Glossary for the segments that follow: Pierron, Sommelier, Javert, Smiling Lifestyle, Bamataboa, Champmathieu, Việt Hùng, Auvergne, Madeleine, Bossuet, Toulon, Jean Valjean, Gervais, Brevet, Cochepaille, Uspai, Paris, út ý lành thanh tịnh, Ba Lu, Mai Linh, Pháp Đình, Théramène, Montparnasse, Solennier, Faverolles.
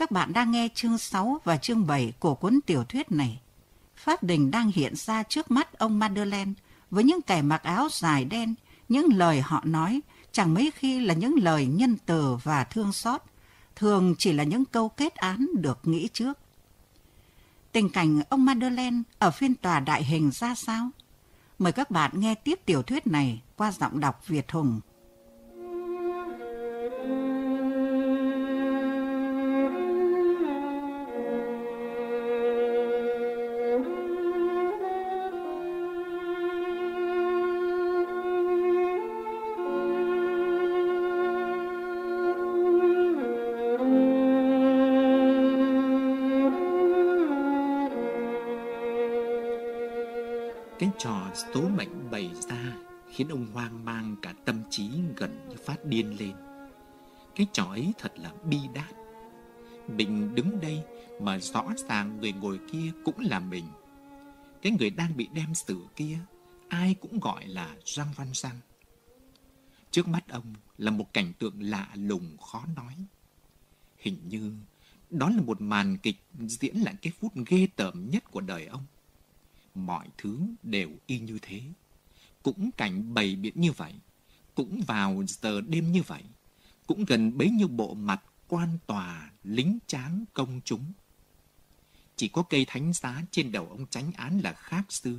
Các bạn đang nghe chương 6 và chương 7 của cuốn tiểu thuyết này. Pháp Đình đang hiện ra trước mắt ông Madeleine với những kẻ mặc áo dài đen, những lời họ nói chẳng mấy khi là những lời nhân từ và thương xót, thường chỉ là những câu kết án được nghĩ trước. Tình cảnh ông Madeleine ở phiên tòa đại hình ra sao? Mời các bạn nghe tiếp tiểu thuyết này qua giọng đọc Việt Hùng. Cái trò số mệnh bày ra khiến ông hoang mang cả tâm trí, gần như phát điên lên. Cái trò ấy thật là bi đát. Mình đứng đây mà rõ ràng người ngồi kia cũng là mình. Cái người đang bị đem xử kia ai cũng gọi là Jean Valjean. Trước mắt ông là một cảnh tượng lạ lùng khó nói. Hình như đó là một màn kịch diễn lại cái phút ghê tởm nhất của đời ông. Mọi thứ đều y như thế, cũng cảnh bày biện như vậy, cũng vào giờ đêm như vậy, cũng gần bấy nhiêu bộ mặt quan tòa, lính tráng, công chúng. Chỉ có cây thánh giá trên đầu ông chánh án là khác xưa,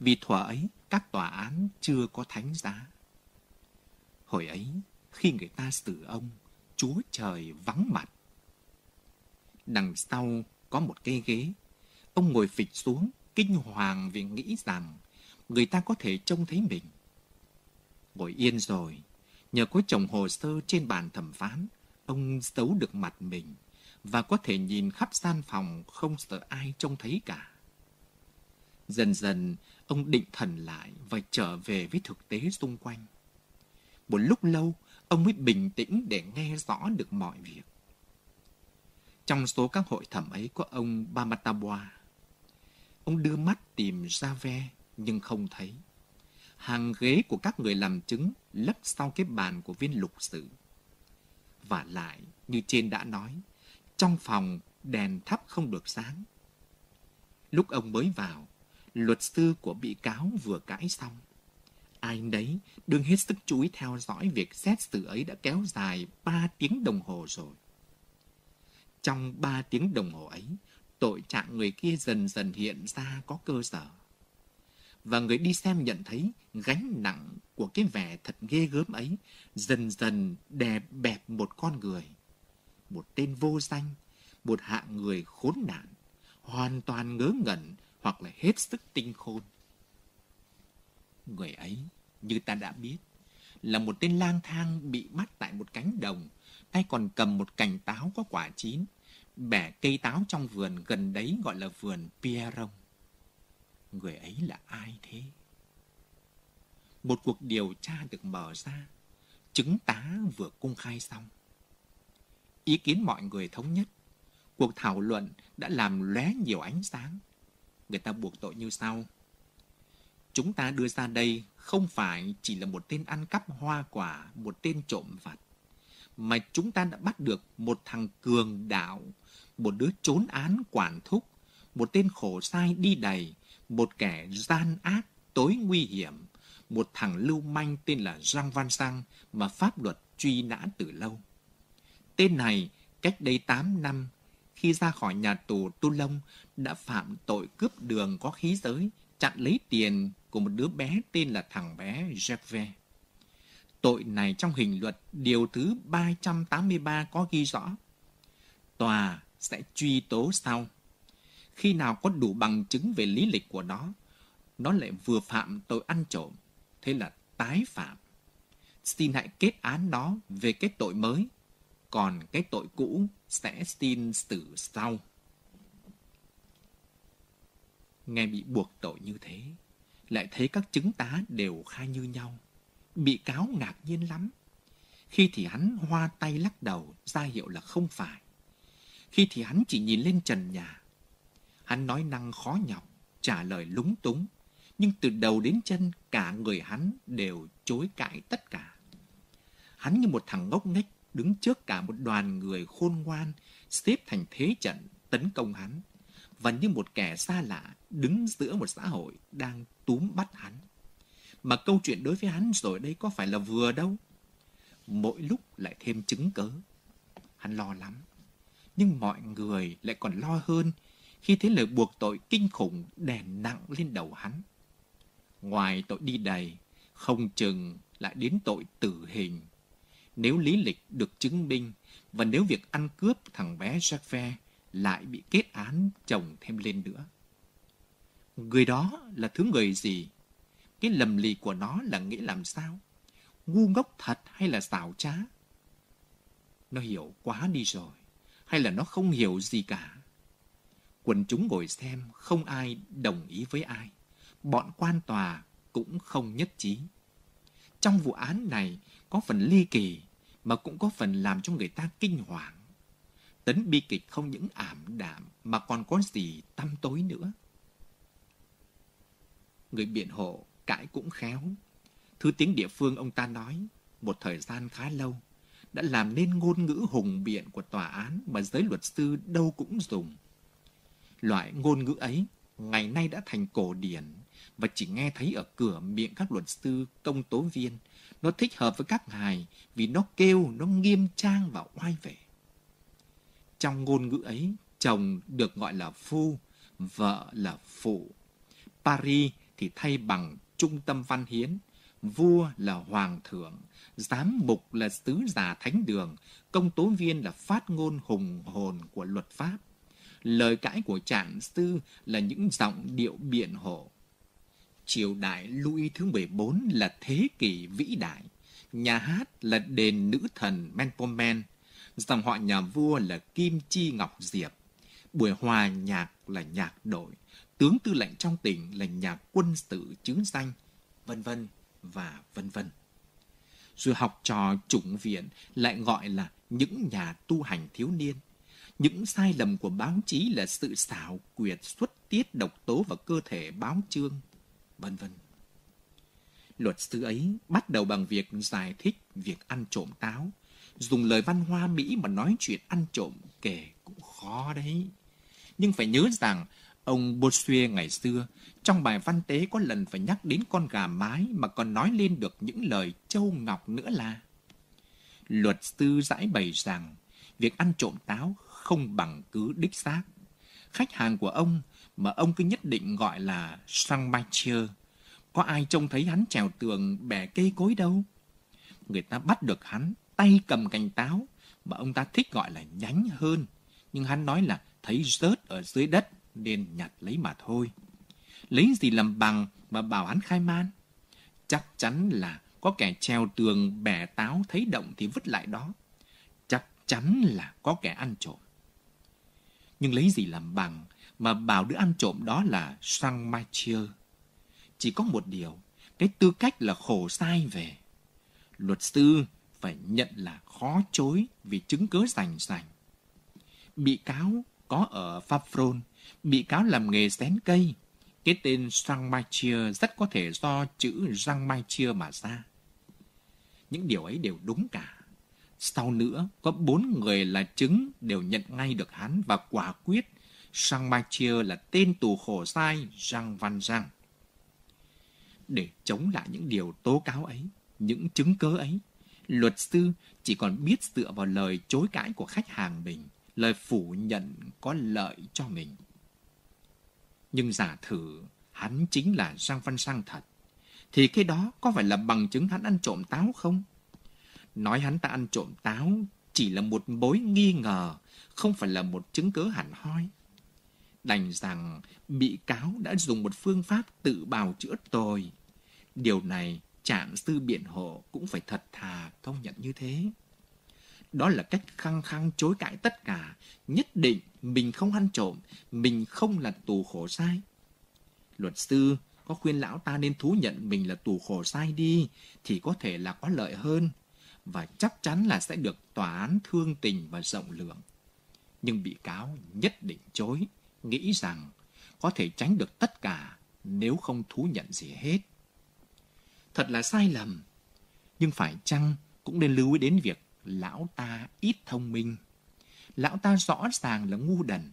vì thuở ấy các tòa án chưa có thánh giá. Hồi ấy, khi người ta xử ông, Chúa trời vắng mặt. Đằng sau có một cây ghế, ông ngồi phịch xuống, kinh hoàng vì nghĩ rằng người ta có thể trông thấy mình. Ngồi yên rồi, nhờ có chồng hồ sơ trên bàn thẩm phán, ông giấu được mặt mình và có thể nhìn khắp gian phòng không sợ ai trông thấy cả. Dần dần, ông định thần lại và trở về với thực tế xung quanh. Một lúc lâu, ông mới bình tĩnh để nghe rõ được mọi việc. Trong số các hội thẩm ấy có ông Bamataboa. Ông đưa mắt tìm Javert nhưng không thấy. Hàng ghế của các người làm chứng lấp sau cái bàn của viên lục sự. Vả lại, như trên đã nói, trong phòng đèn thắp không được sáng. Lúc ông mới vào, luật sư của bị cáo vừa cãi xong. Ai nấy đương hết sức chú ý theo dõi việc xét xử ấy đã kéo dài 3 tiếng đồng hồ rồi. Trong 3 tiếng đồng hồ ấy, tội trạng người kia dần dần hiện ra có cơ sở. Và người đi xem nhận thấy gánh nặng của cái vẻ thật ghê gớm ấy dần dần đè bẹp một con người, một tên vô danh, một hạng người khốn nạn, hoàn toàn ngớ ngẩn hoặc là hết sức tinh khôn. Người ấy, như ta đã biết, là một tên lang thang bị bắt tại một cánh đồng, tay còn cầm một cành táo có quả chín, bẻ cây táo trong vườn gần đấy gọi là vườn Pierron. Người ấy là ai thế? Một cuộc điều tra được mở ra, chứng tá vừa công khai xong. Ý kiến mọi người thống nhất, cuộc thảo luận đã làm lóe nhiều ánh sáng. Người ta buộc tội như sau: chúng ta đưa ra đây không phải chỉ là một tên ăn cắp hoa quả, một tên trộm vặt, mà chúng ta đã bắt được một thằng cường đạo, một đứa trốn án quản thúc, một tên khổ sai đi đầy, một kẻ gian ác tối nguy hiểm, một thằng lưu manh tên là Jean Valjean mà pháp luật truy nã từ lâu. Tên này cách đây 8 năm, khi ra khỏi nhà tù Toulon, đã phạm tội cướp đường có khí giới, chặn lấy tiền của một đứa bé tên là thằng bé Gervais. Tội này trong hình luật điều thứ 383 có ghi rõ: tòa sẽ truy tố sau, khi nào có đủ bằng chứng về lý lịch của nó lại vừa phạm tội ăn trộm, thế là tái phạm. Xin hãy kết án nó về cái tội mới, còn cái tội cũ sẽ xin xử sau. Nghe bị buộc tội như thế, lại thấy các chứng tá đều khai như nhau. Bị cáo ngạc nhiên lắm. Khi thì hắn hoa tay lắc đầu, ra hiệu là không phải. Khi thì hắn chỉ nhìn lên trần nhà. Hắn nói năng khó nhọc, trả lời lúng túng, nhưng từ đầu đến chân cả người hắn đều chối cãi tất cả. Hắn như một thằng ngốc nghếch đứng trước cả một đoàn người khôn ngoan xếp thành thế trận tấn công hắn, và như một kẻ xa lạ đứng giữa một xã hội đang túm bắt hắn. Mà câu chuyện đối với hắn rồi đây có phải là vừa đâu. Mỗi lúc lại thêm chứng cớ. Hắn lo lắm, nhưng mọi người lại còn lo hơn khi thấy lời buộc tội kinh khủng đè nặng lên đầu hắn. Ngoài tội đi đầy, không chừng lại đến tội tử hình, nếu lý lịch được chứng minh và nếu việc ăn cướp thằng bé Gervais lại bị kết án chồng thêm lên nữa. Người đó là thứ người gì? Cái lầm lì của nó là nghĩa làm sao? Ngu ngốc thật hay là xảo trá? Nó hiểu quá đi rồi, hay là nó không hiểu gì cả? Quần chúng ngồi xem không ai đồng ý với ai, bọn quan tòa cũng không nhất trí. Trong vụ án này có phần ly kỳ mà cũng có phần làm cho người ta kinh hoàng. Tấn bi kịch không những ảm đạm mà còn có gì tăm tối nữa. Người biện hộ cãi cũng khéo. Thứ tiếng địa phương ông ta nói một thời gian khá lâu đã làm nên ngôn ngữ hùng biện của tòa án mà giới luật sư đâu cũng dùng. Loại ngôn ngữ ấy ngày nay đã thành cổ điển và chỉ nghe thấy ở cửa miệng các luật sư công tố viên. Nó thích hợp với các ngài vì nó kêu, nó nghiêm trang và oai vệ. Trong ngôn ngữ ấy, chồng được gọi là phu, vợ là phụ. Paris thì thay bằng trung tâm văn hiến, vua là hoàng thượng, giám mục là sứ giả thánh đường, công tố viên là phát ngôn hùng hồn của luật pháp. Lời cãi của trạng sư là những giọng điệu biện hộ. Triều đại Louis thứ 14 là thế kỷ vĩ đại, nhà hát là đền nữ thần Montparnasse, dòng họ nhà vua là Kim Chi Ngọc Diệp, buổi hòa nhạc là nhạc đội, tướng tư lệnh trong tỉnh là nhà quân sự chứ danh, vân vân và vân vân. Rồi học trò chủng viện lại gọi là những nhà tu hành thiếu niên. Những sai lầm của báo chí là sự xảo quyệt xuất tiết độc tố vào cơ thể báo chương, vân vân. Luật sư ấy bắt đầu bằng việc giải thích việc ăn trộm táo. Dùng lời văn hoa Mỹ mà nói chuyện ăn trộm kể cũng khó đấy. Nhưng phải nhớ rằng ông Bossuet ngày xưa trong bài văn tế có lần phải nhắc đến con gà mái mà còn nói lên được những lời châu ngọc nữa là. Luật sư giải bày rằng việc ăn trộm táo không bằng cứ đích xác. Khách hàng của ông mà ông cứ nhất định gọi là Champmathieu, có ai trông thấy hắn trèo tường bẻ cây cối đâu. Người ta bắt được hắn tay cầm cành táo mà ông ta thích gọi là nhánh hơn, nhưng hắn nói là thấy rớt ở dưới đất nên nhặt lấy mà thôi. Lấy gì làm bằng mà bảo hắn khai man? Chắc chắn là có kẻ trèo tường bẻ táo thấy động thì vứt lại đó. Chắc chắn là có kẻ ăn trộm. Nhưng lấy gì làm bằng mà bảo đứa ăn trộm đó là Champmathieu? Chỉ có một điều, cái tư cách là khổ sai về. Luật sư phải nhận là khó chối vì chứng cứ rành rành. Bị cáo có ở Faverolles, bị cáo làm nghề xén cây. Cái tên Champmathieu rất có thể do chữ Champmathieu mà ra. Những điều ấy đều đúng cả. Sau nữa, có 4 người là chứng đều nhận ngay được hắn và quả quyết Champmathieu là tên tù khổ sai Jean Valjean. Để chống lại những điều tố cáo ấy, những chứng cớ ấy, luật sư chỉ còn biết dựa vào lời chối cãi của khách hàng mình, lời phủ nhận có lợi cho mình. Nhưng giả thử hắn chính là Jean Valjean thật, thì cái đó có phải là bằng chứng hắn ăn trộm táo không? Nói hắn ta ăn trộm táo chỉ là một mối nghi ngờ, không phải là một chứng cứ hẳn hoi. Đành rằng bị cáo đã dùng một phương pháp tự bào chữa tồi. Điều này trạng sư biện hộ cũng phải thật thà công nhận như thế. Đó là cách khăng khăng chối cãi tất cả, nhất định mình không ăn trộm, mình không là tù khổ sai. Luật sư có khuyên lão ta nên thú nhận mình là tù khổ sai đi, thì có thể là có lợi hơn, và chắc chắn là sẽ được tòa án thương tình và rộng lượng. Nhưng bị cáo nhất định chối, nghĩ rằng có thể tránh được tất cả nếu không thú nhận gì hết. Thật là sai lầm, nhưng phải chăng cũng nên lưu ý đến việc lão ta ít thông minh. Lão ta rõ ràng là ngu đần.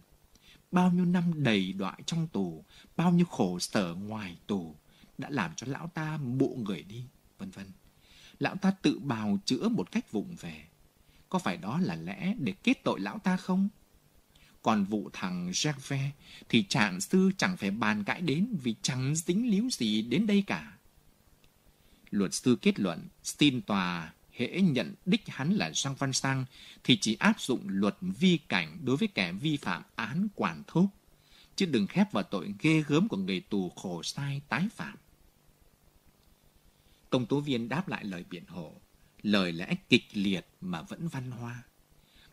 Bao nhiêu năm đầy đọa trong tù, bao nhiêu khổ sở ngoài tù đã làm cho lão ta bộ người đi, vân vân. Lão ta tự bào chữa một cách vụng về. Có phải đó là lẽ để kết tội lão ta không? Còn vụ thằng Gervais thì trạng sư chẳng phải bàn cãi đến vì chẳng dính líu gì đến đây cả. Luật sư kết luận, xin tòa hễ nhận đích hắn là Jean Valjean thì chỉ áp dụng luật vi cảnh đối với kẻ vi phạm án quản thúc, chứ đừng khép vào tội ghê gớm của người tù khổ sai tái phạm. Công tố viên đáp lại lời biện hộ, lời lẽ kịch liệt mà vẫn văn hoa.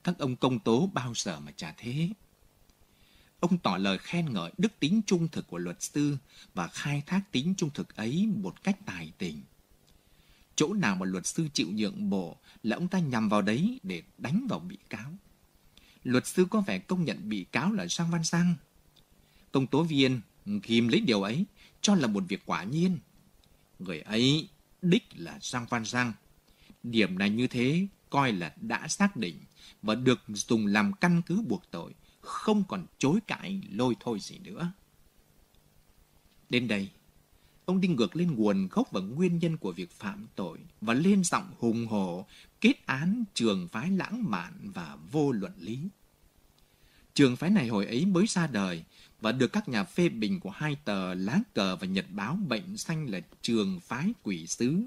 Các ông công tố bao giờ mà chả thế. Ông tỏ lời khen ngợi đức tính trung thực của luật sư và khai thác tính trung thực ấy một cách tài tình. Chỗ nào mà luật sư chịu nhượng bộ là ông ta nhằm vào đấy để đánh vào bị cáo. Luật sư có vẻ công nhận bị cáo là Jean Valjean. Công tố viên ghim lấy điều ấy, cho là một việc quả nhiên. Người ấy đích là Jean Valjean. Điểm này như thế coi là đã xác định và được dùng làm căn cứ buộc tội, không còn chối cãi lôi thôi gì nữa. Đến đây, ông đi ngược lên nguồn gốc và nguyên nhân của việc phạm tội và lên giọng hùng hổ kết án trường phái lãng mạn và vô luận lý. Trường phái này hồi ấy mới ra đời và được các nhà phê bình của hai tờ Lá Cờ và Nhật Báo mệnh danh là trường phái quỷ sứ.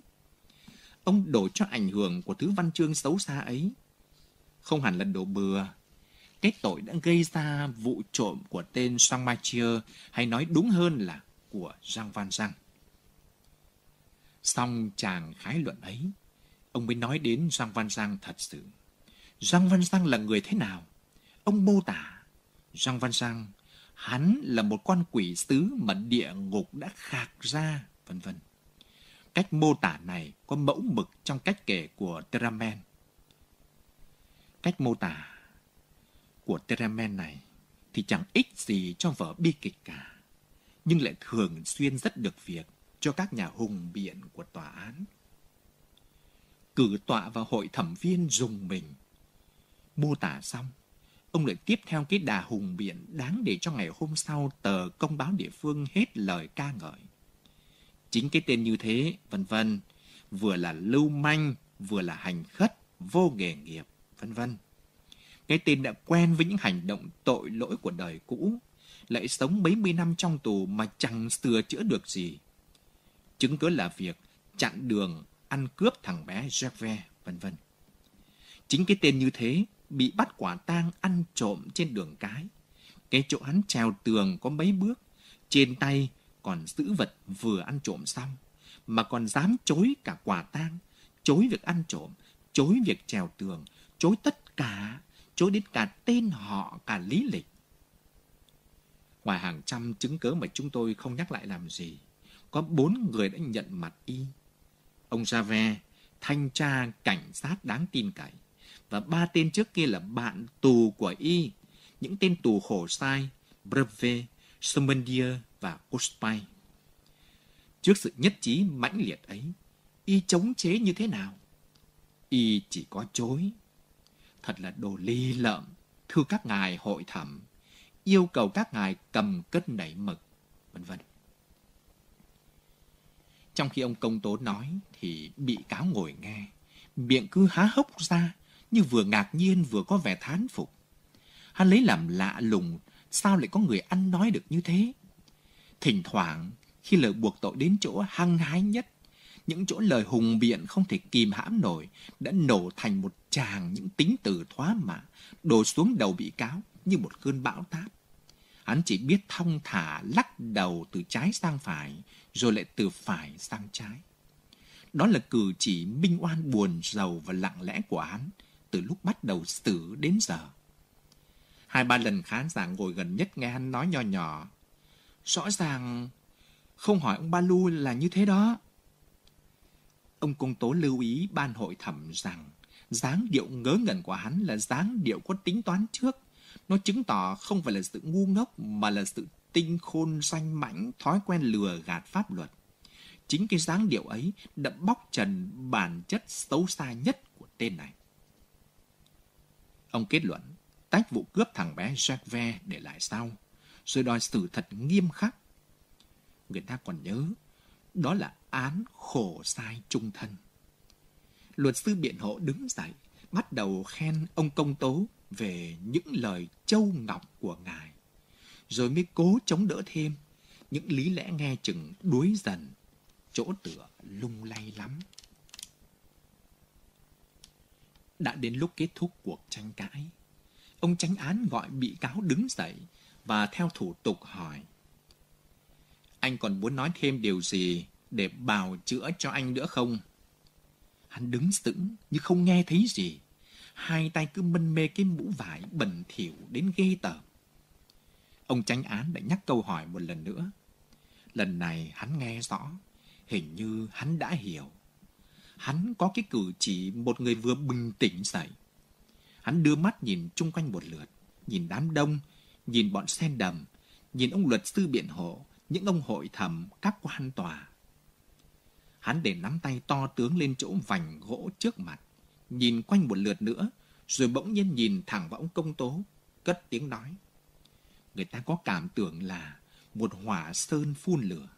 Ông đổ cho ảnh hưởng của thứ văn chương xấu xa ấy. Không hẳn là đổ bừa. Cái tội đã gây ra vụ trộm của tên Champmathieu, hay nói đúng hơn là của Jean Valjean. Xong chàng khái luận ấy, ông mới nói đến Jean Valjean thật sự. Jean Valjean là người thế nào? Ông mô tả Jean Valjean, hắn là một con quỷ sứ mà địa ngục đã khạc ra, vân vân. Cách mô tả này có mẫu mực trong cách kể của Théramène. Cách mô tả của Théramène này thì chẳng ích gì cho vở bi kịch cả, nhưng lại thường xuyên rất được việc cho các nhà hùng biện của tòa án. Cử tọa và hội thẩm viên rùng mình. Mô tả xong, ông lại tiếp theo cái đà hùng biện đáng để cho ngày hôm sau tờ Công báo địa phương hết lời ca ngợi. Chính cái tên như thế, vân vân, vừa là lưu manh, vừa là hành khất, vô nghề nghiệp, vân vân. Cái tên đã quen với những hành động tội lỗi của đời cũ, lại sống mấy mươi năm trong tù mà chẳng sửa chữa được gì. Chứng cứ là việc chặn đường ăn cướp thằng bé Gervais, vân vân. Chính cái tên như thế bị bắt quả tang ăn trộm trên đường cái. Cái chỗ hắn trèo tường có mấy bước, trên tay còn giữ vật vừa ăn trộm xong, mà còn dám chối cả quả tang, chối việc ăn trộm, chối việc trèo tường, chối tất cả, chối đến cả tên họ, cả lý lịch. Ngoài hàng trăm chứng cớ mà chúng tôi không nhắc lại làm gì, có 4 người đã nhận mặt y. Ông Javert, thanh tra cảnh sát đáng tin cậy, và 3 tên trước kia là bạn tù của y, những tên tù khổ sai, Brevet, Sommelier và Uspai. Trước sự nhất trí mãnh liệt ấy, y chống chế như thế nào? Y chỉ có chối. Thật là đồ ly lợm, thưa các ngài hội thẩm, yêu cầu các ngài cầm cất nảy mực, vân vân. Trong khi ông công tố nói thì bị cáo ngồi nghe, miệng cứ há hốc ra, như vừa ngạc nhiên vừa có vẻ thán phục. Hắn lấy làm lạ lùng, sao lại có người ăn nói được như thế? Thỉnh thoảng, khi lời buộc tội đến chỗ hăng hái nhất, những chỗ lời hùng biện không thể kìm hãm nổi đã nổ thành một tràng những tính từ thoá mạ đổ xuống đầu bị cáo như một cơn bão táp. Hắn chỉ biết thong thả lắc đầu từ trái sang phải, rồi lại từ phải sang trái. Đó là cử chỉ minh oan buồn rầu và lặng lẽ của hắn từ lúc bắt đầu xử đến giờ. 2-3 lần khán giả ngồi gần nhất nghe hắn nói nho nhỏ, rõ ràng không hỏi ông Ba Lu là như thế đó. Ông công tố lưu ý ban hội thẩm rằng dáng điệu ngớ ngẩn của hắn là dáng điệu có tính toán trước. Nó chứng tỏ không phải là sự ngu ngốc mà là sự tinh khôn ranh mãnh, thói quen lừa gạt pháp luật. Chính cái dáng điệu ấy đã bóc trần bản chất xấu xa nhất của tên này. Ông kết luận, tách vụ cướp thằng bé Gervais để lại sau, rồi đòi xử thật nghiêm khắc. Người ta còn nhớ, đó là án khổ sai chung thân. Luật sư biện hộ đứng dậy, bắt đầu khen ông công tố về những lời châu ngọc của ngài, rồi mới cố chống đỡ thêm những lý lẽ nghe chừng đuối dần, chỗ tựa lung lay lắm. Đã đến lúc kết thúc cuộc tranh cãi, ông chánh án gọi bị cáo đứng dậy và theo thủ tục hỏi: Anh còn muốn nói thêm điều gì để bào chữa cho anh nữa không? Hắn đứng sững như không nghe thấy gì, hai tay cứ mân mê cái mũ vải bẩn thỉu đến ghê tởm. Ông chánh án lại nhắc câu hỏi một lần nữa. Lần này hắn nghe rõ, hình như hắn đã hiểu. Hắn có cái cử chỉ một người vừa bình tĩnh dậy. Hắn đưa mắt nhìn chung quanh một lượt, nhìn đám đông, nhìn bọn sen đầm, nhìn ông luật sư biện hộ, những ông hội thẩm, các quan tòa. Hắn để nắm tay to tướng lên chỗ vành gỗ trước mặt, nhìn quanh một lượt nữa, rồi bỗng nhiên nhìn thẳng vào ông công tố, cất tiếng nói. Người ta có cảm tưởng là một hỏa sơn phun lửa.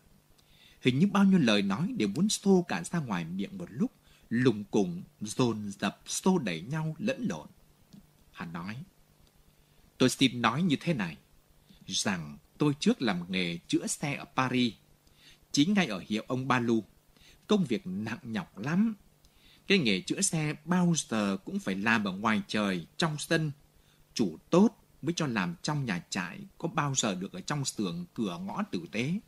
Hình như bao nhiêu lời nói đều muốn xô cả ra ngoài miệng một lúc, lùng cùng, dồn dập, xô đẩy nhau lẫn lộn. Hắn nói, tôi xin nói như thế này, rằng tôi trước làm nghề chữa xe ở Paris, chính ngay ở hiệu ông Ba Lu. Công việc nặng nhọc lắm. Cái nghề chữa xe bao giờ cũng phải làm ở ngoài trời, trong sân. Chủ tốt mới cho làm trong nhà trại, có bao giờ được ở trong xưởng cửa ngõ tử tế.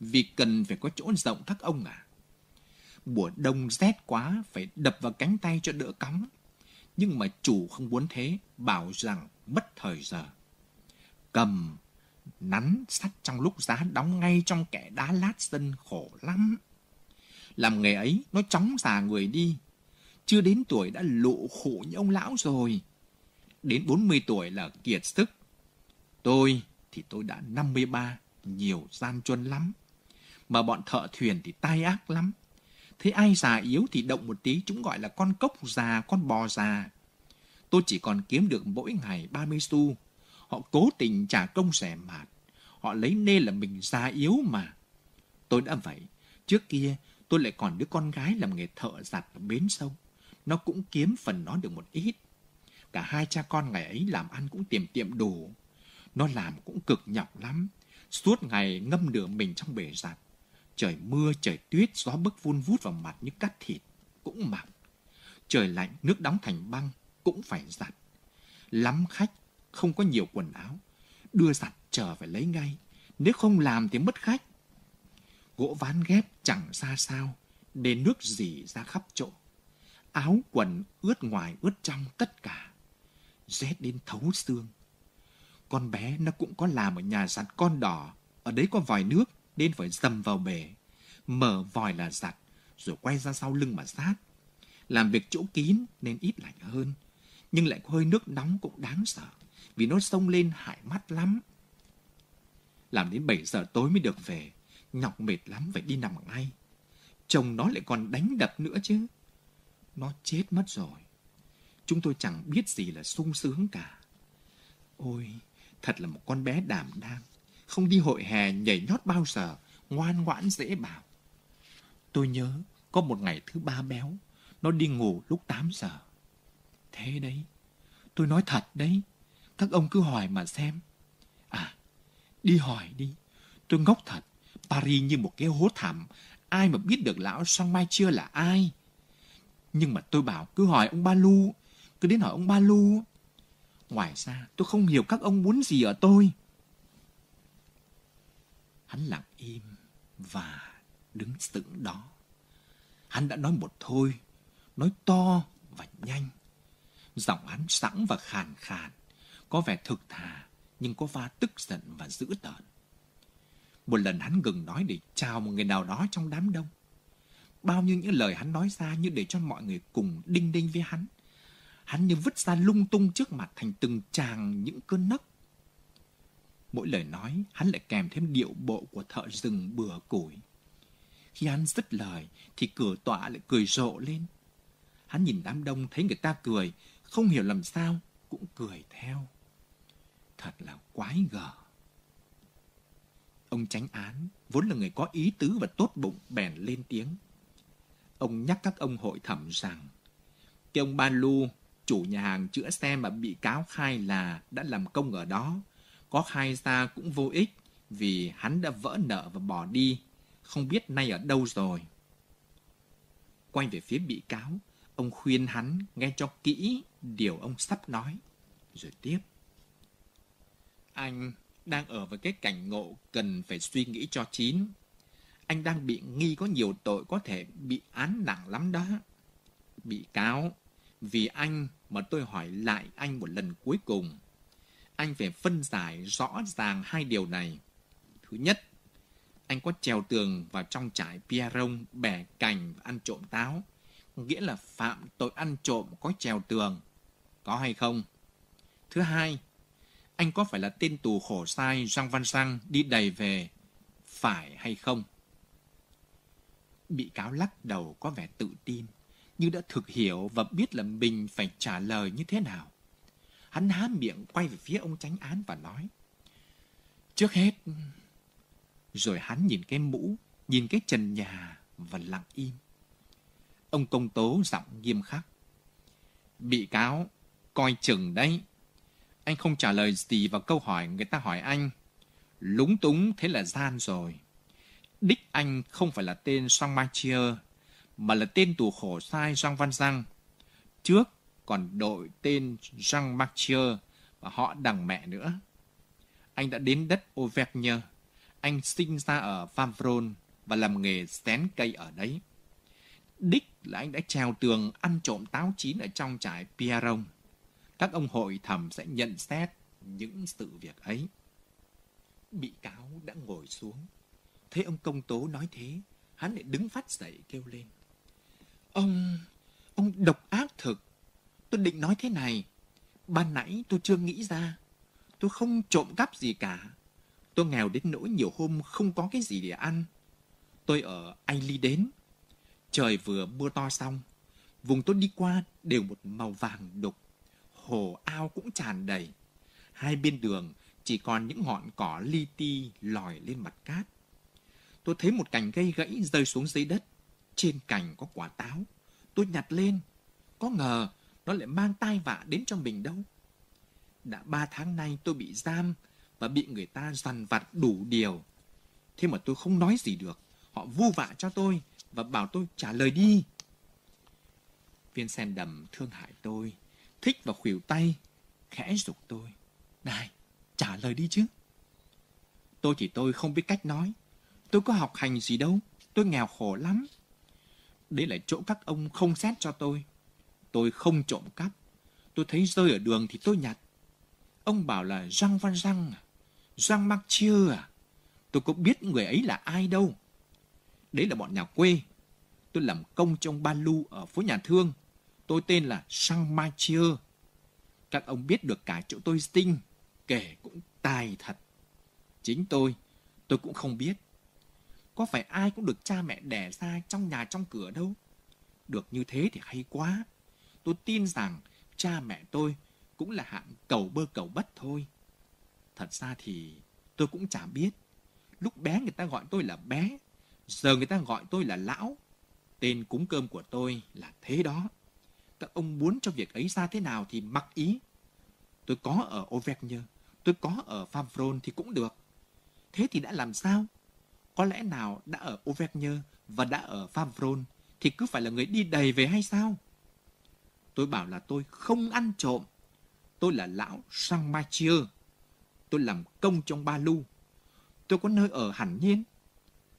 Vì cần phải có chỗ rộng các ông à. Mùa đông rét quá, phải đập vào cánh tay cho đỡ cắm. Nhưng mà chủ không muốn thế, bảo rằng mất thời giờ. Cầm, nắn sắt trong lúc giá đóng ngay trong kẽ đá lát sân khổ lắm. Làm nghề ấy, nó chóng già người đi. Chưa đến tuổi đã lụ khụ như ông lão rồi. Đến 40 tuổi là kiệt sức. Tôi thì tôi đã 53, nhiều gian truân lắm. Mà bọn thợ thuyền thì tai ác lắm. Thế ai già yếu thì động một tí chúng gọi là con cốc già, con bò già. Tôi chỉ còn kiếm được mỗi ngày 30 xu. Họ cố tình trả công rẻ mạt. Họ lấy nê là mình già yếu mà. Tôi đã vậy. Trước kia, tôi lại còn đứa con gái làm nghề thợ giặt ở bến sông. Nó cũng kiếm phần nó được một ít. Cả hai cha con ngày ấy làm ăn cũng tiệm đủ. Nó làm cũng cực nhọc lắm. Suốt ngày ngâm nửa mình trong bể giặt. Trời mưa, trời tuyết, gió bấc vun vút vào mặt như cắt thịt. Cũng mặc. Trời lạnh, nước đóng thành băng. Cũng phải giặt. Lắm khách, không có nhiều quần áo. Đưa giặt chờ phải lấy ngay. Nếu không làm thì mất khách. Gỗ ván ghép chẳng ra sao, để nước rỉ ra khắp chỗ. Áo quần ướt ngoài ướt trong tất cả. Rét đến thấu xương. Con bé nó cũng có làm ở nhà giặt con đỏ. Ở đấy có vòi nước nên phải dầm vào bể. Mở vòi là giặt, rồi quay ra sau lưng mà sát. Làm việc chỗ kín nên ít lạnh hơn. Nhưng lại có hơi nước nóng cũng đáng sợ, vì nó xông lên hại mắt lắm. Làm đến 7 giờ tối mới được về. Nhọc mệt lắm, phải đi nằm ngay. Chồng nó lại còn đánh đập nữa chứ. Nó chết mất rồi. Chúng tôi chẳng biết gì là sung sướng cả. Ôi, thật là một con bé đảm đang. Không đi hội hè nhảy nhót bao giờ. Ngoan ngoãn dễ bảo. Tôi nhớ có một ngày thứ ba béo. Nó đi ngủ lúc 8 giờ. Thế đấy. Tôi nói thật đấy. Các ông cứ hỏi mà xem. À, đi hỏi đi. Tôi ngốc thật. Paris như một cái hố thẳm, ai mà biết được lão Champmathieu là ai. Nhưng mà tôi bảo cứ hỏi ông Ba Lu, cứ đến hỏi ông Ba Lu. Ngoài ra tôi không hiểu các ông muốn gì ở tôi. Hắn lặng im và đứng sững đó. Hắn đã nói một thôi, nói to và nhanh. Giọng hắn sẵn và khàn khàn, có vẻ thực thà nhưng có va tức giận và dữ tợn. Một lần hắn ngừng nói để chào một người nào đó trong đám đông. Bao nhiêu những lời hắn nói ra như để cho mọi người cùng đinh đinh với hắn. Hắn như vứt ra lung tung trước mặt thành từng tràng những cơn nấc. Mỗi lời nói hắn lại kèm thêm điệu bộ của thợ rừng bừa củi. Khi hắn dứt lời thì cửa tọa lại cười rộ lên. Hắn nhìn đám đông thấy người ta cười, không hiểu làm sao, cũng cười theo. Thật là quái gở. Ông chánh án vốn là người có ý tứ và tốt bụng bèn lên tiếng. Ông nhắc các ông hội thẩm rằng cái ông Ba Lu, chủ nhà hàng chữa xe mà bị cáo khai là đã làm công ở đó, có khai ra cũng vô ích vì hắn đã vỡ nợ và bỏ đi, không biết nay ở đâu rồi. Quay về phía bị cáo, ông khuyên hắn nghe cho kỹ điều ông sắp nói, rồi tiếp. Anh đang ở với cái cảnh ngộ cần phải suy nghĩ cho chín. Anh đang bị nghi có nhiều tội có thể bị án nặng lắm đó. Bị cáo, vì anh mà tôi hỏi lại anh một lần cuối cùng. Anh phải phân giải rõ ràng hai điều này. Thứ nhất, anh có trèo tường vào trong trại Pierron bẻ cành và ăn trộm táo, nghĩa là phạm tội ăn trộm có trèo tường, có hay không? Thứ hai, anh có phải là tên tù khổ sai Jean Valjean đi đầy về, phải hay không? Bị cáo lắc đầu có vẻ tự tin, như đã thực hiểu và biết là mình phải trả lời như thế nào. Hắn há miệng quay về phía ông chánh án và nói. Trước hết... Rồi hắn nhìn cái mũ, nhìn cái trần nhà và lặng im. Ông công tố giọng nghiêm khắc. Bị cáo, coi chừng đấy. Anh không trả lời gì vào câu hỏi người ta hỏi anh. Lúng túng thế là gian rồi. Đích anh không phải là tên Champmathieu, mà là tên tù khổ sai Jean Valjean. Trước còn đội tên Champmathieu và họ đằng mẹ nữa. Anh đã đến đất Auvergne. Anh sinh ra ở Faverolles và làm nghề xén cây ở đấy. Đích là anh đã trèo tường ăn trộm táo chín ở trong trại Pierron. Các ông hội thẩm sẽ nhận xét những sự việc ấy. Bị cáo đã ngồi xuống. Thấy ông công tố nói thế, hắn lại đứng phát dậy kêu lên. Ông độc ác thực. Tôi định nói thế này. Ban nãy tôi chưa nghĩ ra. Tôi không trộm cắp gì cả. Tôi nghèo đến nỗi nhiều hôm không có cái gì để ăn. Tôi ở Anh Ly đến. Trời vừa mưa to xong. Vùng tôi đi qua đều một màu vàng đục. Hồ ao cũng tràn đầy. Hai bên đường chỉ còn những ngọn cỏ li ti lòi lên mặt cát. Tôi thấy một cành cây gãy rơi xuống dưới đất. Trên cành có quả táo. Tôi nhặt lên. Có ngờ nó lại mang tai vạ đến cho mình đâu. Đã 3 tháng nay tôi bị giam và bị người ta dằn vặt đủ điều. Thế mà tôi không nói gì được. Họ vu vạ cho tôi và bảo tôi trả lời đi. Viên sen đầm thương hại tôi, thích và khuỷu tay, khẽ giục tôi. Này, trả lời đi chứ. Tôi không biết cách nói. Tôi có học hành gì đâu. Tôi nghèo khổ lắm. Đấy là chỗ các ông không xét cho tôi. Tôi không trộm cắp. Tôi thấy rơi ở đường thì tôi nhặt. Ông bảo là Jean Valjean à? Champmathieu à? Tôi có biết người ấy là ai đâu. Đấy là bọn nhà quê. Tôi làm công cho ông Ba Lu ở phố nhà thương. Tôi tên là Champmathieu. Các ông biết được cả chỗ tôi sinh, kể cũng tài thật. Chính tôi cũng không biết. Có phải ai cũng được cha mẹ đẻ ra trong nhà trong cửa đâu. Được như thế thì hay quá. Tôi tin rằng cha mẹ tôi cũng là hạng cầu bơ cầu bất thôi. Thật ra thì tôi cũng chả biết. Lúc bé người ta gọi tôi là bé, giờ người ta gọi tôi là lão. Tên cúng cơm của tôi là thế đó. Các ông muốn cho việc ấy ra thế nào thì mặc ý. Tôi có ở Auvergne, tôi có ở Faverolles thì cũng được. Thế thì đã làm sao? Có lẽ nào đã ở Auvergne và đã ở Faverolles thì cứ phải là người đi đầy về hay sao? Tôi bảo là tôi không ăn trộm. Tôi là lão Champmathieu. Tôi làm công trong Ba Lu. Tôi có nơi ở hẳn nhiên.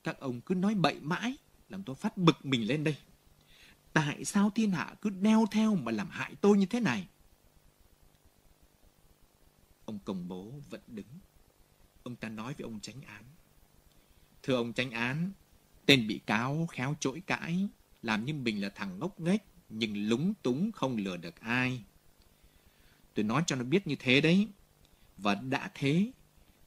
Các ông cứ nói bậy mãi, làm tôi phát bực mình lên đây. Tại sao thiên hạ cứ đeo theo mà làm hại tôi như thế này? Ông công bố vẫn đứng. Ông ta nói với ông chánh án. Thưa ông chánh án, tên bị cáo khéo chối cãi, làm như mình là thằng ngốc nghếch, nhưng lúng túng không lừa được ai. Tôi nói cho nó biết như thế đấy. Và đã thế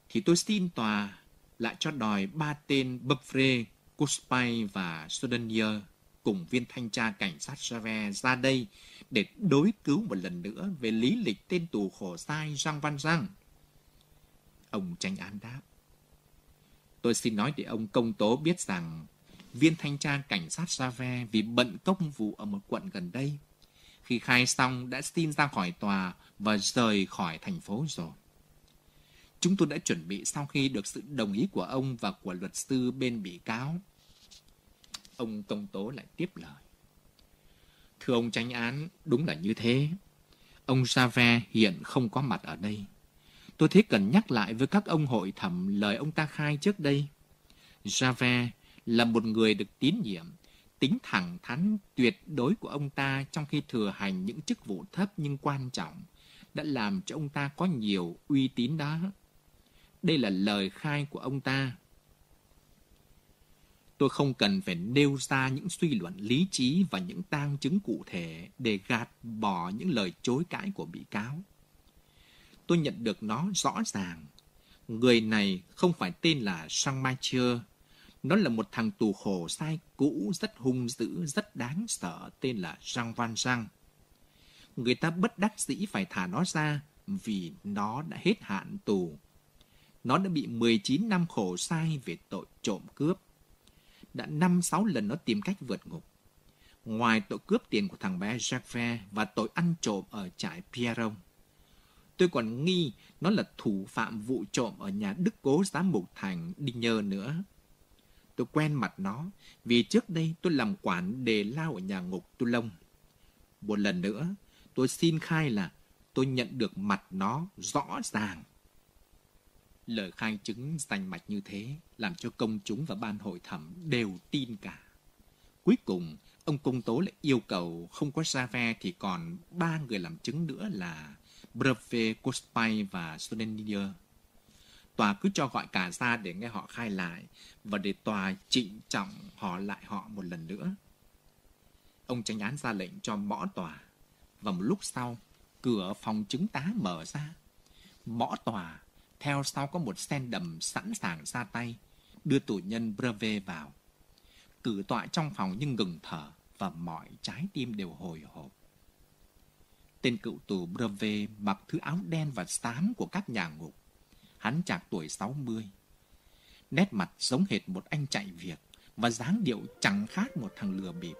thì tôi xin tòa lại cho đòi 3 tên Brevet, Cochepaille và Solennier cùng viên thanh tra cảnh sát Gervais ra đây để đối cứu một lần nữa về lý lịch tên tù khổ sai Jean Valjean. Ông tranh án đáp: Tôi xin nói để ông công tố biết rằng viên thanh tra cảnh sát Javert vì bận công vụ ở một quận gần đây, khi khai xong đã xin ra khỏi tòa và rời khỏi thành phố rồi. Chúng tôi đã chuẩn bị sau khi được sự đồng ý của ông và của luật sư bên bị cáo. Ông công tố lại tiếp lời: Thưa ông chánh án, đúng là như thế. Ông Javert hiện không có mặt ở đây. Tôi thấy cần nhắc lại với các ông hội thẩm lời ông ta khai trước đây. Javert là một người được tín nhiệm, tính thẳng thắn tuyệt đối của ông ta trong khi thừa hành những chức vụ thấp nhưng quan trọng đã làm cho ông ta có nhiều uy tín đó. Đây là lời khai của ông ta. Tôi không cần phải nêu ra những suy luận lý trí và những tang chứng cụ thể để gạt bỏ những lời chối cãi của bị cáo. Tôi nhận được nó rõ ràng. Người này không phải tên là Champmathieu. Nó là một thằng tù khổ sai cũ, rất hung dữ, rất đáng sợ, tên là Jean Valjean. Người ta bất đắc dĩ phải thả nó ra vì nó đã hết hạn tù. Nó đã bị 19 năm khổ sai về tội trộm cướp. Đã 5-6 lần nó tìm cách vượt ngục. Ngoài tội cướp tiền của thằng bé Gervais và tội ăn trộm ở trại Pierron, tôi còn nghi nó là thủ phạm vụ trộm ở nhà Đức Cố Giám Mục Thành Đinh Nhơ nữa. Tôi quen mặt nó vì trước đây tôi làm quản đề lao ở nhà ngục Toulon. Một lần nữa, tôi xin khai là tôi nhận được mặt nó rõ ràng. Lời khai chứng rành mạch như thế làm cho công chúng và ban hội thẩm đều tin cả. Cuối cùng, ông công tố lại yêu cầu không có Javert thì còn 3 người làm chứng nữa là Brevet, Cochepaille và Solennier. Tòa cứ cho gọi cả ra để nghe họ khai lại và để tòa trịnh trọng hỏi lại họ một lần nữa. Ông chánh án ra lệnh cho mõ tòa và một lúc sau cửa phòng chứng tá mở ra. Mõ tòa theo sau có một sen đầm sẵn sàng ra tay đưa tù nhân Brevet vào. Cử tọa trong phòng nhưng ngừng thở và mọi trái tim đều hồi hộp. Tên cựu tù Brevet mặc thứ áo đen và xám của các nhà ngục. Hắn chạc tuổi 60. Nét mặt giống hệt một anh chạy việc và dáng điệu chẳng khác một thằng lừa bịp.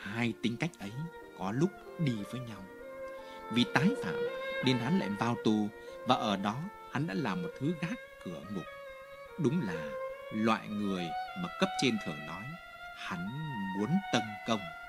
Hai tính cách ấy có lúc đi với nhau. Vì tái phạm nên hắn lại vào tù và ở đó hắn đã làm một thứ gác cửa ngục. Đúng là loại người mà cấp trên thường nói hắn muốn tấn công.